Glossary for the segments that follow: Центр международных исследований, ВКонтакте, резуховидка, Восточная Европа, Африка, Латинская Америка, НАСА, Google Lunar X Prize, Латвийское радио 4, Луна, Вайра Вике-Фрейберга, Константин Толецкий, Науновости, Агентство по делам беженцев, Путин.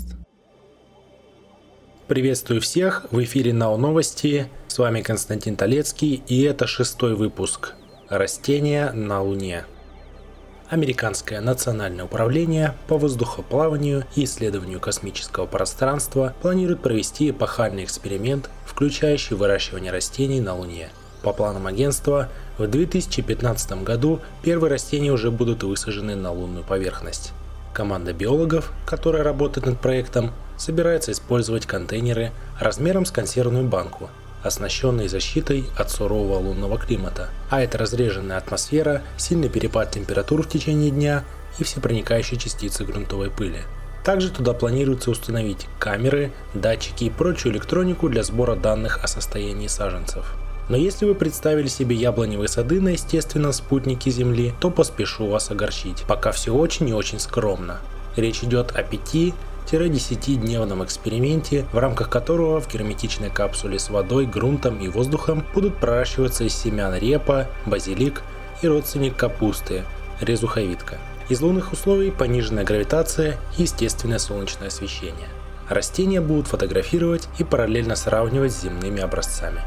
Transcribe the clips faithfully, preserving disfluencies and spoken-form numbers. подкаст. Приветствую всех, в эфире Науновости, с вами Константин Толецкий, и это шестой выпуск «Растения на Луне». Американское национальное управление по воздухоплаванию и исследованию космического пространства планирует провести эпохальный эксперимент, включающий выращивание растений на Луне. По планам агентства, в две тысячи пятнадцатом году первые растения уже будут высажены на лунную поверхность. Команда биологов, которая работает над проектом, собирается использовать контейнеры размером с консервную банку, оснащенные защитой от сурового лунного климата. А это разреженная атмосфера, сильный перепад температур в течение дня и всепроникающие частицы грунтовой пыли. Также туда планируется установить камеры, датчики и прочую электронику для сбора данных о состоянии саженцев. Но если вы представили себе яблоневые сады на естественном спутнике Земли, то поспешу вас огорчить. Пока все очень и очень скромно. Речь идет о пяти-десятидневном эксперименте, в рамках которого в герметичной капсуле с водой, грунтом и воздухом будут проращиваться из семян репа, базилик и родственник капусты – резуховидка. Из лунных условий пониженная гравитация и естественное солнечное освещение. Растения будут фотографировать и параллельно сравнивать с земными образцами.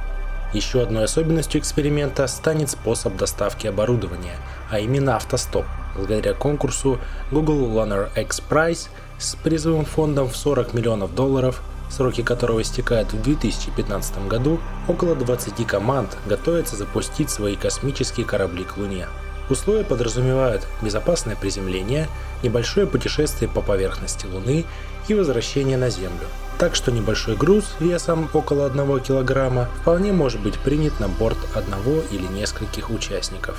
Еще одной особенностью эксперимента станет способ доставки оборудования, а именно автостоп. Благодаря конкурсу Google Lunar X Prize с призовым фондом в сорок миллионов долларов, сроки которого истекают в две тысячи пятнадцатом году, около двадцати команд готовятся запустить свои космические корабли к Луне. Условия подразумевают безопасное приземление, небольшое путешествие по поверхности Луны и возвращение на Землю. Так что небольшой груз весом около одного килограмма вполне может быть принят на борт одного или нескольких участников.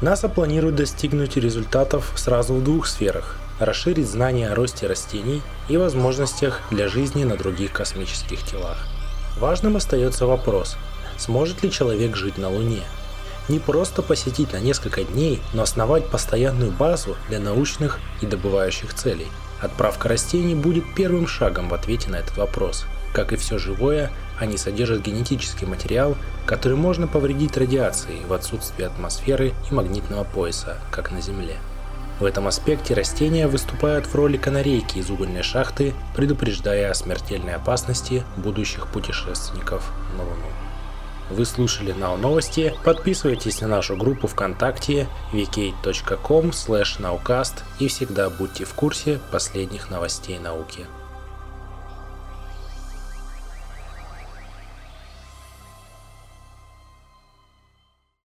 НАСА планирует достигнуть результатов сразу в двух сферах – расширить знания о росте растений и возможностях для жизни на других космических телах. Важным остается вопрос, сможет ли человек жить на Луне? Не просто посетить на несколько дней, но основать постоянную базу для научных и добывающих целей. Отправка растений будет первым шагом в ответе на этот вопрос. Как и все живое, они содержат генетический материал, который можно повредить радиацией в отсутствии атмосферы и магнитного пояса, как на Земле. В этом аспекте растения выступают в роли канарейки из угольной шахты, предупреждая о смертельной опасности будущих путешественников на Луну. Вы слушали Науновости, подписывайтесь на нашу группу ВКонтакте ви кей точка ком слэш наукаст и всегда будьте в курсе последних новостей науки.